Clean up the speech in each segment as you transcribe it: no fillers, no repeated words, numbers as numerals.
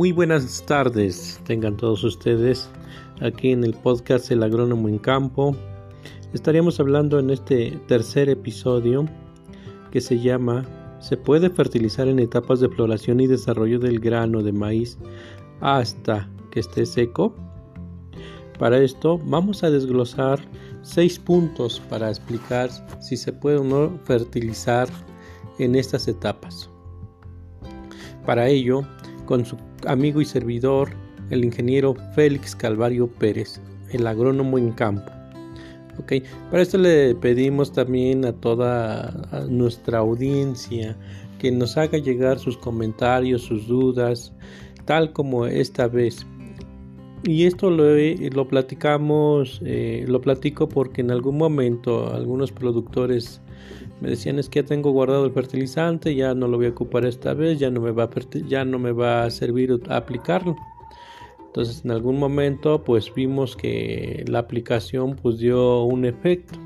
Muy buenas tardes, tengan todos ustedes aquí en el podcast El Agrónomo en Campo. Estaríamos hablando en este tercer episodio que se llama ¿Se puede fertilizar en etapas de floración y desarrollo del grano de maíz hasta que esté seco? Para esto vamos a desglosar 6 puntos para explicar si se puede o no fertilizar en estas etapas. Para ello, con su amigo y servidor, el ingeniero Félix Calvario Pérez, el agrónomo en campo. Okay. Para esto le pedimos también a toda nuestra audiencia que nos haga llegar sus comentarios, sus dudas, tal como esta vez. Y esto lo platico porque en algún momento algunos productores me decían: es que ya tengo guardado el fertilizante, ya no lo voy a ocupar esta vez, ya no me va a servir aplicarlo. Entonces en algún momento pues vimos que la aplicación pues dio un efecto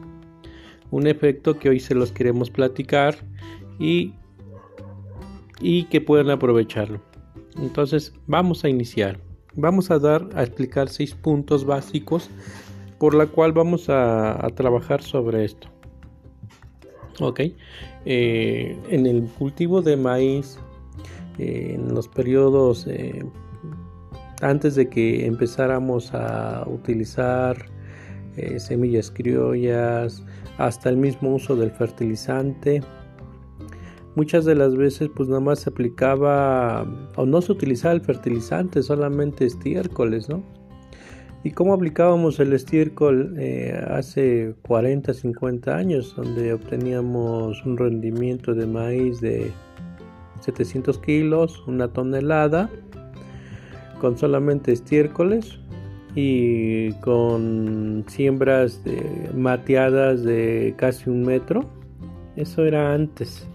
que hoy se los queremos platicar y que puedan aprovecharlo. Entonces vamos a iniciar. Vamos a explicar 6 puntos básicos por la cual vamos a trabajar sobre esto. Okay. En el cultivo de maíz, en los periodos antes de que empezáramos a utilizar semillas criollas, hasta el mismo uso del fertilizante, muchas de las veces pues nada más se aplicaba o no se utilizaba el fertilizante, solamente estiércoles, ¿no? ¿Y cómo aplicábamos el estiércol hace 40, 50 años? Donde obteníamos un rendimiento de maíz de 700 kilos, una tonelada, con solamente estiércoles y con siembras mateadas de casi 1 metro. Eso era antes.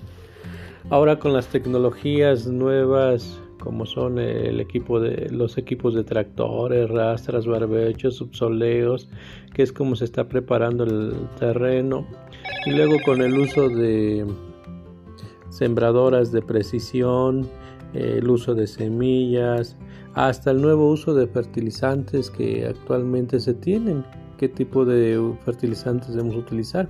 Ahora con las tecnologías nuevas, como son los equipos de tractores, rastras, barbechos, subsoleos, que es como se está preparando el terreno, y luego con el uso de sembradoras de precisión, el uso de semillas, hasta el nuevo uso de fertilizantes que actualmente se tienen, qué tipo de fertilizantes debemos utilizar.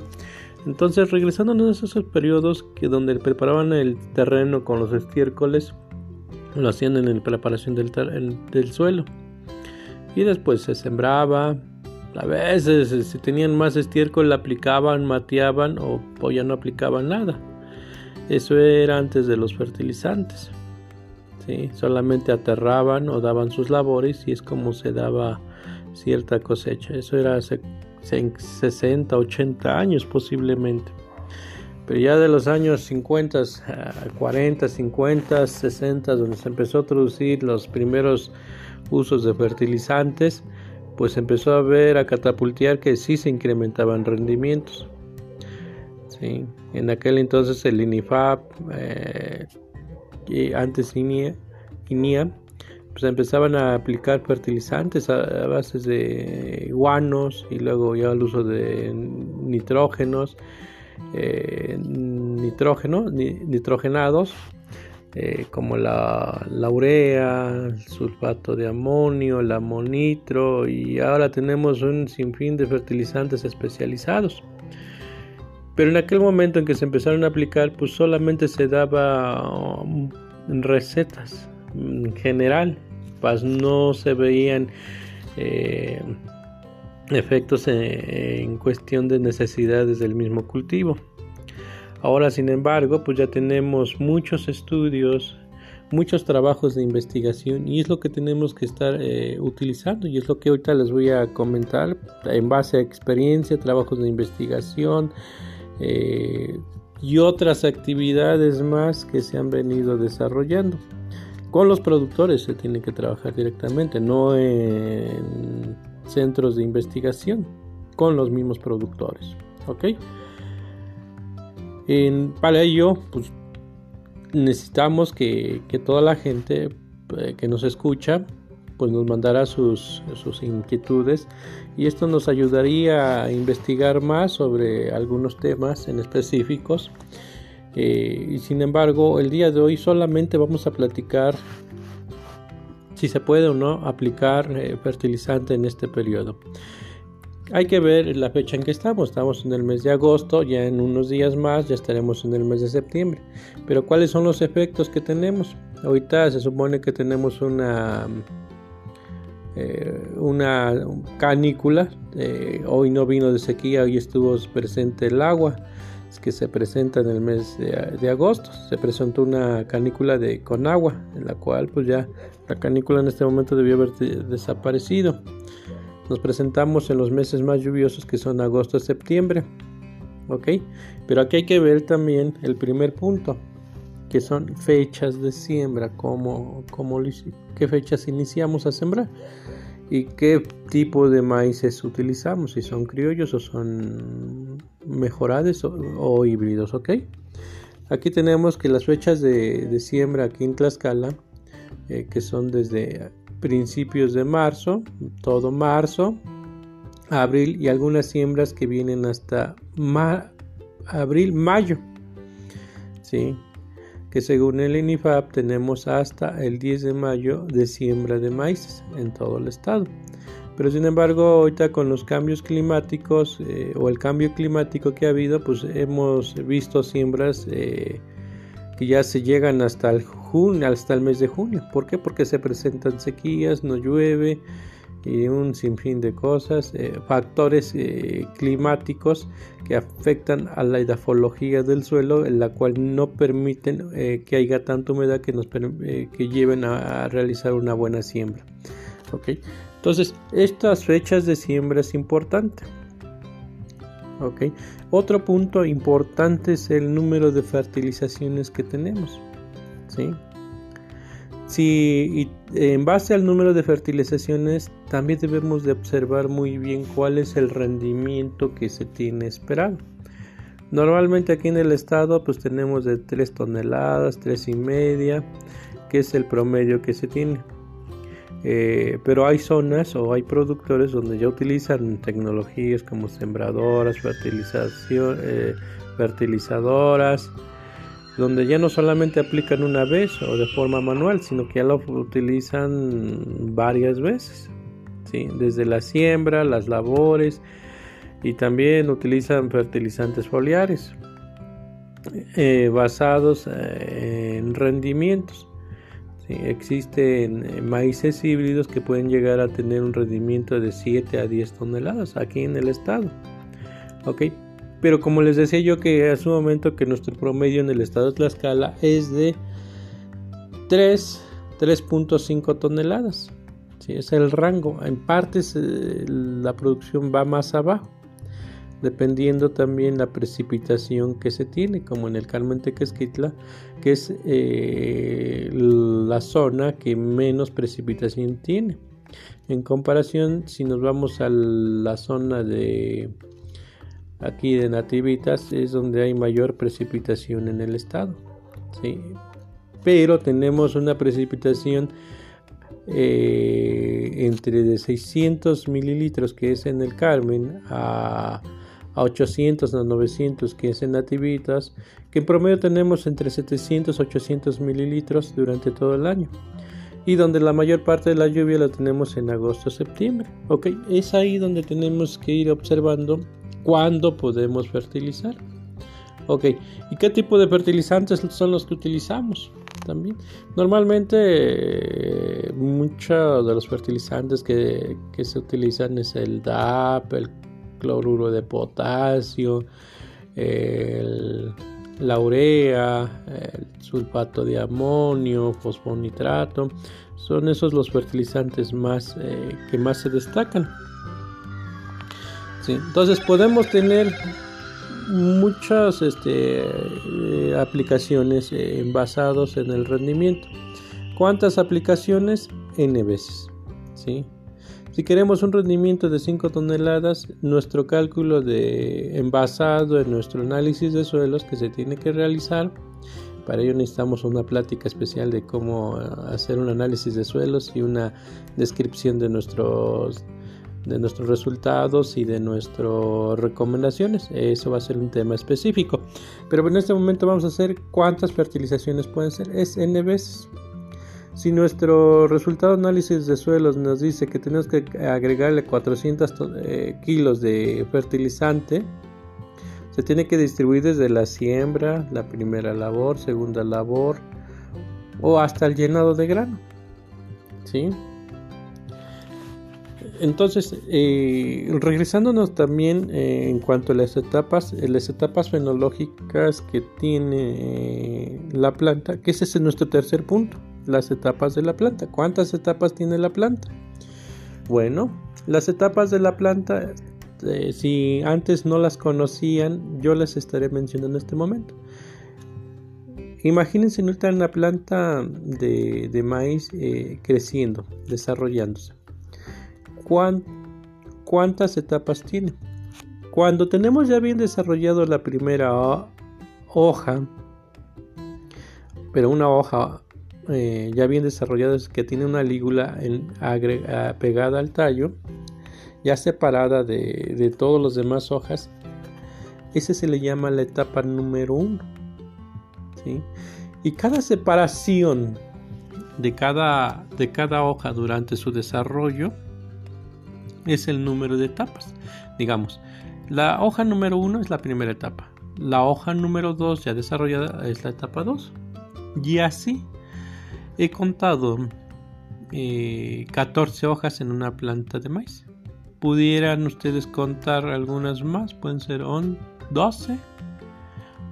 Entonces, regresándonos a esos periodos que donde preparaban el terreno con los estiércoles, lo hacían en la preparación del suelo, y después se sembraba. A veces si tenían más estiércol la aplicaban, mateaban o ya no aplicaban nada. Eso era antes de los fertilizantes, ¿sí? Solamente aterraban o daban sus labores y es como se daba cierta cosecha. Eso era hace 60, 80 años posiblemente. Pero ya de los años 50, 40, 50, 60, donde se empezó a producir los primeros usos de fertilizantes, pues empezó a catapultear que sí se incrementaban rendimientos. Sí. En aquel entonces el INIFAP, y antes INIA, pues empezaban a aplicar fertilizantes a bases de guanos y luego ya el uso de nitrógenos. Nitrogenados como la urea, el sulfato de amonio, el amonitro, y ahora tenemos un sinfín de fertilizantes especializados. Pero en aquel momento en que se empezaron a aplicar, pues solamente se daba recetas en general, pues no se veían efectos en cuestión de necesidades del mismo cultivo. Ahora, sin embargo, pues ya tenemos muchos estudios, muchos trabajos de investigación, y es lo que tenemos que estar utilizando, y es lo que ahorita les voy a comentar en base a experiencia, trabajos de investigación y otras actividades más que se han venido desarrollando. Con los productores se tiene que trabajar directamente, no en centros de investigación, con los mismos productores. ¿Okay? Para ello pues necesitamos que toda la gente que nos escucha pues nos mandará sus inquietudes, y esto nos ayudaría a investigar más sobre algunos temas en específicos. Y sin embargo, el día de hoy solamente vamos a platicar si se puede o no aplicar fertilizante en este periodo. Hay que ver la fecha en que estamos en el mes de agosto, ya en unos días más ya estaremos en el mes de septiembre. Pero ¿cuáles son los efectos que tenemos? Ahorita se supone que tenemos una canícula, hoy no vino de sequía, hoy estuvo presente el agua que se presenta en el mes de agosto. Se presentó una canícula con agua, en la cual pues ya la canícula en este momento debió haber desaparecido. Nos presentamos en los meses más lluviosos, que son agosto y septiembre, ¿ok? Pero aquí hay que ver también el primer punto, que son fechas de siembra, qué fechas iniciamos a sembrar y qué tipo de maíces utilizamos, si son criollos o son mejorados o híbridos, ¿ok? Aquí tenemos que las fechas de siembra aquí en Tlaxcala, que son desde principios de marzo, todo marzo, abril, y algunas siembras que vienen hasta abril, mayo, ¿sí? Que según el INIFAP tenemos hasta el 10 de mayo de siembra de maíces en todo el estado. Pero sin embargo, ahorita con los cambios climáticos o el cambio climático que ha habido, pues hemos visto siembras que ya se llegan hasta el mes de junio. ¿Por qué? Porque se presentan sequías, no llueve y un sinfín de cosas, factores climáticos que afectan a la edafología del suelo, en la cual no permiten que haya tanta humedad que lleven a realizar una buena siembra, ¿okay? Entonces, estas fechas de siembra es importante, ¿okay? Otro punto importante es el número de fertilizaciones que tenemos, ¿sí? Sí, y en base al número de fertilizaciones también debemos de observar muy bien cuál es el rendimiento que se tiene esperado. Normalmente aquí en el estado pues tenemos de 3 toneladas, 3,5, que es el promedio que se tiene. Pero hay zonas o hay productores donde ya utilizan tecnologías como sembradoras, fertilizadoras, donde ya no solamente aplican una vez o de forma manual, sino que ya lo utilizan varias veces, ¿sí? Desde la siembra, las labores, y también utilizan fertilizantes foliares basados en rendimientos, ¿sí? Existen maíces híbridos que pueden llegar a tener un rendimiento de 7 a 10 toneladas aquí en el estado, ¿ok? Pero como les decía yo, que hace un momento que nuestro promedio en el estado de Tlaxcala es de 3.5 toneladas, ¿sí? Es el rango. En partes la producción va más abajo, dependiendo también la precipitación que se tiene, como en el Carmen Tequesquitla, que es la zona que menos precipitación tiene. En comparación, si nos vamos a la zona de... aquí de Nativitas, es donde hay mayor precipitación en el estado, ¿sí? Pero tenemos una precipitación entre de 600 mililitros, que es en el Carmen, a 800 a 900, que es en Nativitas, que en promedio tenemos entre 700 a 800 mililitros durante todo el año, y donde la mayor parte de la lluvia la tenemos en agosto-septiembre, ¿ok? Es ahí donde tenemos que ir observando cuándo podemos fertilizar, ok. Y qué tipo de fertilizantes son los que utilizamos también. Normalmente muchos de los fertilizantes que se utilizan es el DAP, el cloruro de potasio, la urea, el sulfato de amonio, fosfonitrato. Son esos los fertilizantes que más se destacan. Entonces podemos tener muchas aplicaciones basadas en el rendimiento. ¿Cuántas aplicaciones? N veces, ¿sí? Si queremos un rendimiento de 5 toneladas, nuestro cálculo basado en nuestro análisis de suelos que se tiene que realizar, para ello necesitamos una plática especial de cómo hacer un análisis de suelos y una descripción de nuestros resultados y de nuestras recomendaciones. Eso va a ser un tema específico, pero en este momento vamos a hacer cuántas fertilizaciones pueden ser. Es n veces. Si nuestro resultado análisis de suelos nos dice que tenemos que agregarle 400 kilos de fertilizante, se tiene que distribuir desde la siembra, la primera labor, segunda labor o hasta el llenado de grano, ¿sí? Entonces, regresándonos también en cuanto a las etapas fenológicas que tiene la planta, que ese es nuestro tercer punto. Las etapas de la planta. ¿Cuántas etapas tiene la planta? Bueno, las etapas de la planta, si antes no las conocían, yo las estaré mencionando en este momento. Imagínense una planta de maíz creciendo, desarrollándose. ¿Cuántas etapas tiene? Cuando tenemos ya bien desarrollado la primera hoja, pero una hoja ya bien desarrollada, es que tiene una lígula pegada al tallo, ya separada de todas las demás hojas, ese se le llama la etapa número 1, ¿sí? Y cada separación de cada hoja durante su desarrollo es el número de etapas. Digamos, la hoja número 1 es la primera etapa, la hoja número 2 ya desarrollada es la etapa 2, y así. He contado 14 hojas en una planta de maíz. Pudieran ustedes contar algunas más, pueden ser 12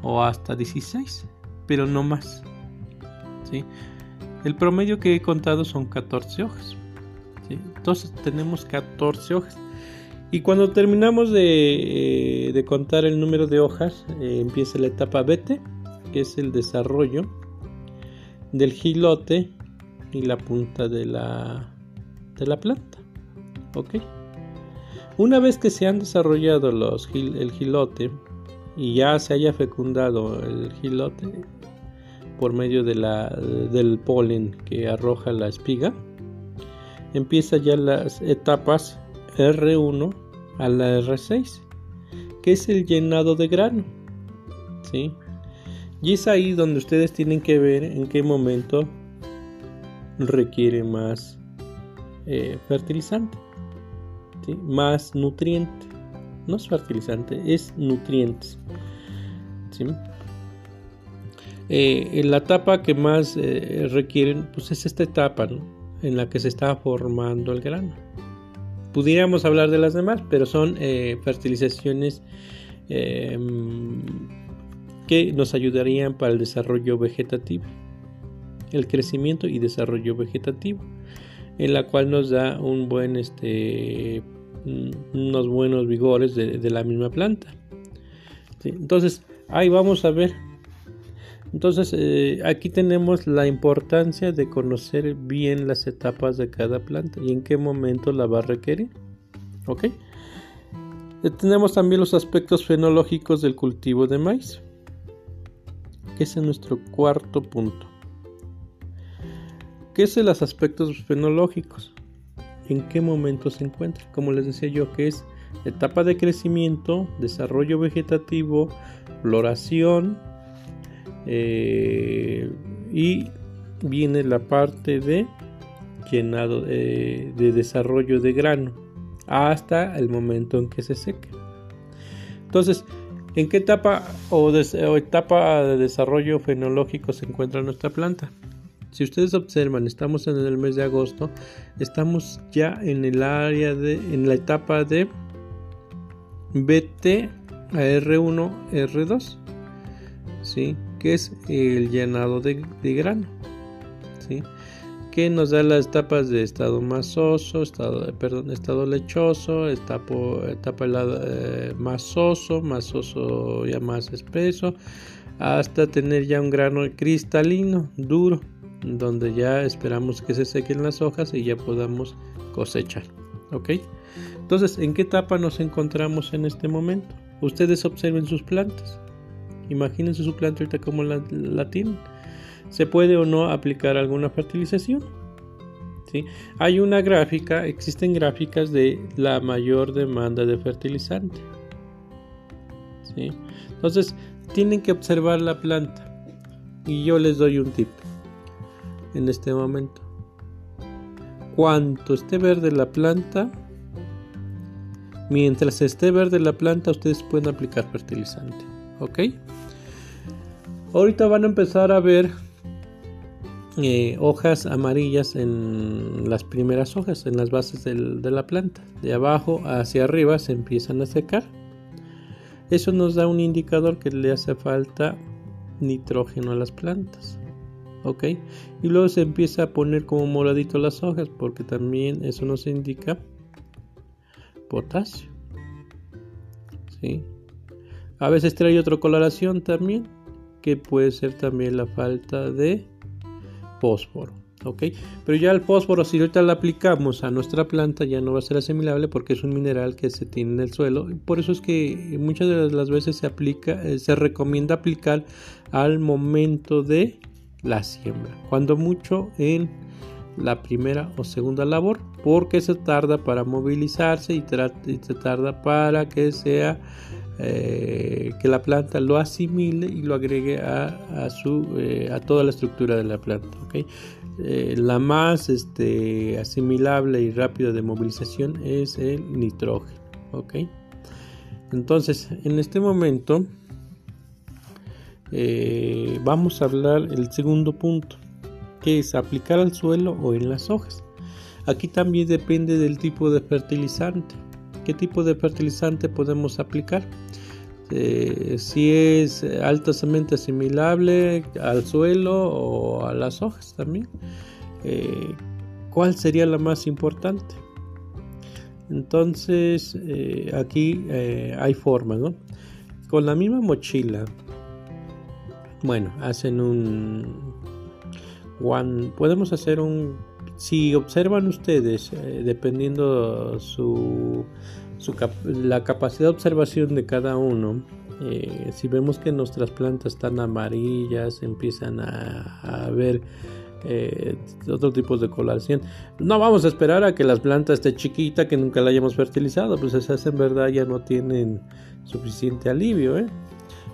o hasta 16, pero no más, ¿sí? El promedio que he contado son 14 hojas, ¿sí? Entonces tenemos 14 hojas. Y cuando terminamos de contar el número de hojas, empieza la etapa beta, que es el desarrollo del jilote y la punta de la planta, ¿ok? Una vez que se han desarrollado el jilote y ya se haya fecundado el jilote por medio del polen que arroja la espiga, empieza ya las etapas R1 a la R6, que es el llenado de grano, ¿sí? Y es ahí donde ustedes tienen que ver en qué momento requiere más fertilizante, ¿sí? Más nutriente. No es fertilizante, es nutrientes, ¿sí? La etapa que más requieren, pues, es esta etapa, ¿no?, en la que se está formando el grano. Pudiéramos hablar de las demás, pero son fertilizaciones que nos ayudarían para el desarrollo vegetativo, el crecimiento y desarrollo vegetativo, en la cual nos da unos buenos vigores de la misma planta, ¿sí? Entonces ahí vamos a ver. Entonces aquí tenemos la importancia de conocer bien las etapas de cada planta y en qué momento la va a requerir, ¿ok? Tenemos también los aspectos fenológicos del cultivo de maíz, que es nuestro cuarto punto. ¿Qué son los aspectos fenológicos? ¿En qué momento se encuentra? Como les decía yo, que es etapa de crecimiento, desarrollo vegetativo, floración, y viene la parte de llenado de desarrollo de grano hasta el momento en que se seque. Entonces, ¿en qué etapa o etapa de desarrollo fenológico se encuentra nuestra planta? Si ustedes observan, estamos en el mes de agosto, estamos ya en la etapa de BT a R1, R2, ¿sí? Que es el llenado de grano, ¿sí? Que nos da las etapas de estado masoso, estado lechoso, etapa masoso ya más espeso, hasta tener ya un grano cristalino, duro, donde ya esperamos que se sequen las hojas y ya podamos cosechar, ¿ok? Entonces, ¿en qué etapa nos encontramos en este momento? Ustedes observen sus plantas, imagínense su planta ahorita como la tienen. ¿Se puede o no aplicar alguna fertilización? ¿Sí? Hay una gráfica, existen gráficas de la mayor demanda de fertilizante, ¿sí? Entonces tienen que observar la planta y yo les doy un tip. en este momento. Cuanto esté verde la planta, mientras esté verde la planta, ustedes pueden aplicar fertilizante, ¿ok? Ahorita van a empezar a ver hojas amarillas en las primeras hojas, en las bases de la planta. De abajo hacia arriba se empiezan a secar. Eso nos da un indicador que le hace falta nitrógeno a las plantas, ¿ok? Y luego se empieza a poner como moradito las hojas, porque también eso nos indica potasio, ¿sí? A veces trae otra coloración también, que puede ser también la falta de fósforo, ¿ok? Pero ya el fósforo, si ahorita lo aplicamos a nuestra planta, ya no va a ser asimilable porque es un mineral que se tiene en el suelo. Por eso es que muchas de las veces se recomienda aplicar al momento de la siembra, cuando mucho en la primera o segunda labor, porque se tarda para movilizarse y se tarda para que sea que la planta lo asimile y lo agregue a toda la estructura de la planta, ¿okay? La más asimilable y rápida de movilización es el nitrógeno, ¿okay? Entonces en este momento vamos a hablar el segundo punto, que es aplicar al suelo o en las hojas. Aquí también depende del tipo de fertilizante. ¿Qué tipo de fertilizante podemos aplicar? Si es altamente asimilable al suelo o a las hojas también. ¿Cuál sería la más importante? Entonces aquí hay formas, ¿no? Con la misma mochila, bueno, hacen podemos hacer si observan ustedes, dependiendo la capacidad de observación de cada uno, si vemos que nuestras plantas están amarillas, empiezan a ver otros tipos de coloración, no vamos a esperar a que las plantas esté chiquita, que nunca la hayamos fertilizado, pues esas en verdad ya no tienen suficiente alivio, ¿eh?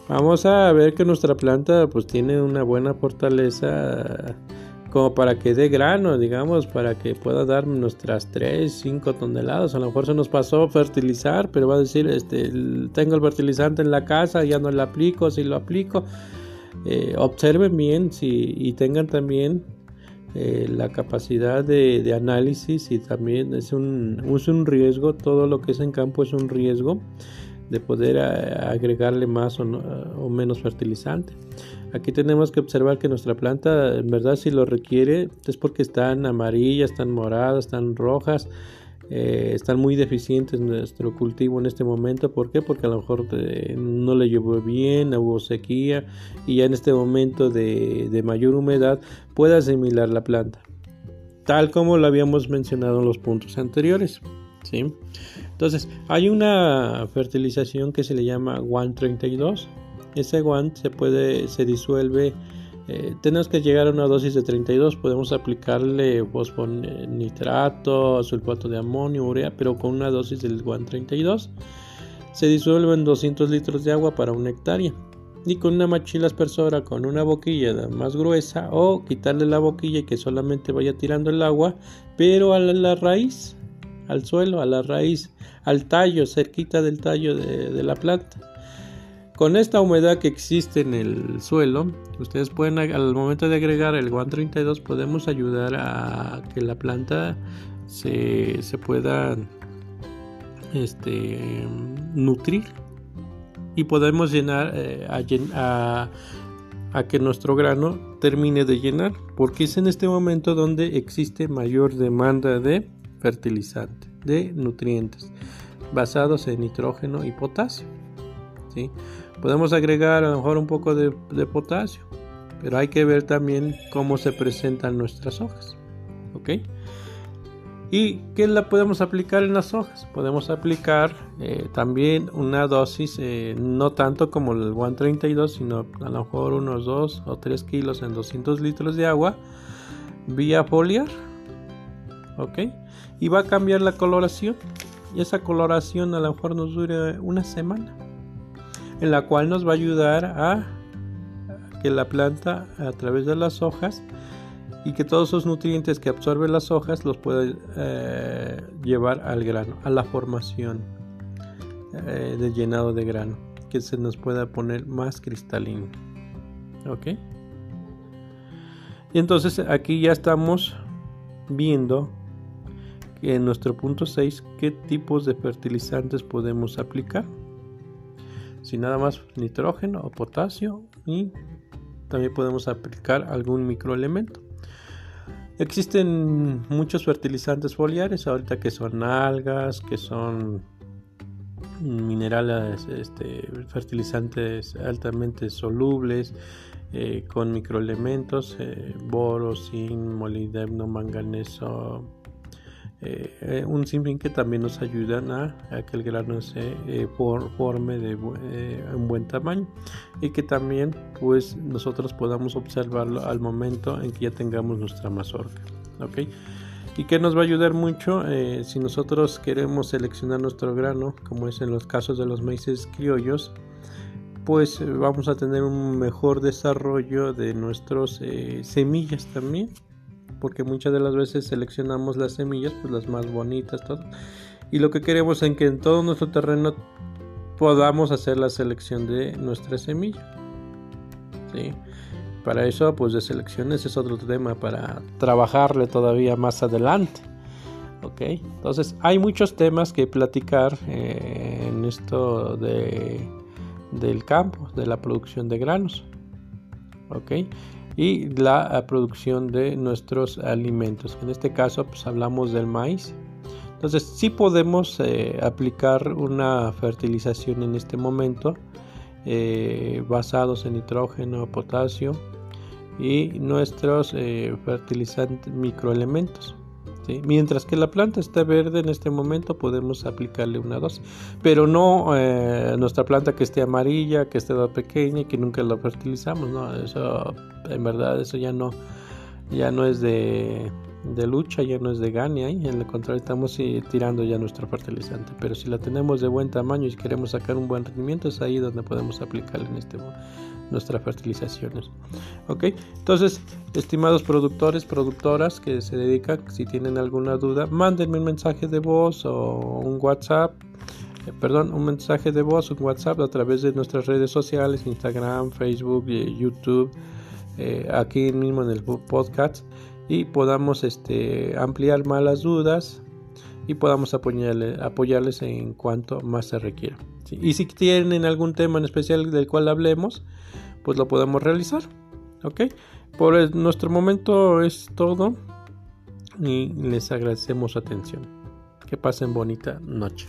Vamos a ver que nuestra planta pues tiene una buena fortaleza como para que dé grano, digamos, para que pueda dar nuestras 3, 5 toneladas. A lo mejor se nos pasó fertilizar, pero va a decir, tengo el fertilizante en la casa, ya no lo aplico, si lo aplico. Observen bien y tengan también la capacidad de análisis, y también es un riesgo, todo lo que es en campo es un riesgo de poder agregarle más o menos fertilizante. Aquí tenemos que observar que nuestra planta, en verdad, si lo requiere, es porque están amarillas, están moradas, están rojas, están muy deficientes en nuestro cultivo en este momento. ¿Por qué? Porque a lo mejor no le llovió bien, no hubo sequía, y ya en este momento de mayor humedad puede asimilar la planta, tal como lo habíamos mencionado en los puntos anteriores, ¿sí? Entonces hay una fertilización que se le llama UAN32. Ese UAN se disuelve, tenemos que llegar a una dosis de 32. Podemos aplicarle fosfonitrato, sulfato de amonio, urea, pero con una dosis del UAN32 se disuelve en 200 litros de agua para una hectárea, y con una mochila aspersora con una boquilla más gruesa, o quitarle la boquilla y que solamente vaya tirando el agua, pero a la raíz, al suelo, a la raíz, al tallo, cerquita del tallo de la planta. Con esta humedad que existe en el suelo, ustedes pueden, al momento de agregar el UAN32, podemos ayudar a que la planta se pueda nutrir, y podemos llenar a que nuestro grano termine de llenar, porque es en este momento donde existe mayor demanda de fertilizante, de nutrientes basados en nitrógeno y potasio, ¿sí? Podemos agregar a lo mejor un poco de potasio, pero hay que ver también cómo se presentan nuestras hojas, ¿ok? ¿Y qué la podemos aplicar en las hojas? Podemos aplicar también una dosis, no tanto como el UAN32, sino a lo mejor unos 2 o 3 kilos en 200 litros de agua vía foliar, ¿ok? Y va a cambiar la coloración, y esa coloración a lo mejor nos dure una semana, en la cual nos va a ayudar a que la planta, a través de las hojas, y que todos esos nutrientes que absorben las hojas los puede llevar al grano, a la formación de llenado de grano, que se nos pueda poner más cristalino. Ok, y entonces aquí ya estamos viendo que en nuestro punto 6 qué tipos de fertilizantes podemos aplicar, si nada más nitrógeno o potasio, y también podemos aplicar algún microelemento. Existen muchos fertilizantes foliares ahorita, que son algas, que son minerales, fertilizantes altamente solubles, con microelementos, boro, zinc, molibdeno, manganeso, un sinfín que también nos ayudan a que el grano se forme de un buen tamaño, y que también pues nosotros podamos observarlo al momento en que ya tengamos nuestra mazorca. ¿Okay? Y que nos va a ayudar mucho si nosotros queremos seleccionar nuestro grano, como es en los casos de los maíces criollos, pues vamos a tener un mejor desarrollo de nuestras semillas también, porque muchas de las veces seleccionamos las semillas, pues las más bonitas, todo, y lo que queremos es que en todo nuestro terreno podamos hacer la selección de nuestra semilla. ¿Sí? Para eso, pues de selecciones es otro tema para trabajarle todavía más adelante. Ok, entonces hay muchos temas que platicar en esto del campo, de la producción de granos. Ok, y la producción de nuestros alimentos. En este caso, pues hablamos del maíz. Entonces, sí podemos aplicar una fertilización en este momento, basados en nitrógeno, potasio y nuestros fertilizantes microelementos. ¿Sí? Mientras que la planta está verde en este momento, podemos aplicarle una dosis, pero no nuestra planta que esté amarilla, que esté pequeña y que nunca la fertilizamos. No, eso en verdad, eso ya no es de lucha, ya no es de gane ahí. En el contrario, estamos tirando ya nuestro fertilizante. Pero si la tenemos de buen tamaño y queremos sacar un buen rendimiento, es ahí donde podemos aplicar en este momento nuestras fertilizaciones. Ok, entonces, estimados productores, productoras que se dedican, si tienen alguna duda, mándenme un mensaje de voz o un WhatsApp, a través de nuestras redes sociales, Instagram, Facebook, YouTube, aquí mismo en el podcast, y podamos ampliar más las dudas y podamos apoyarles en cuanto más se requiera. ¿Sí? Y si tienen algún tema en especial del cual hablemos, pues lo podemos realizar. ¿Ok? Por nuestro momento es todo y les agradecemos su atención. Que pasen bonita noche.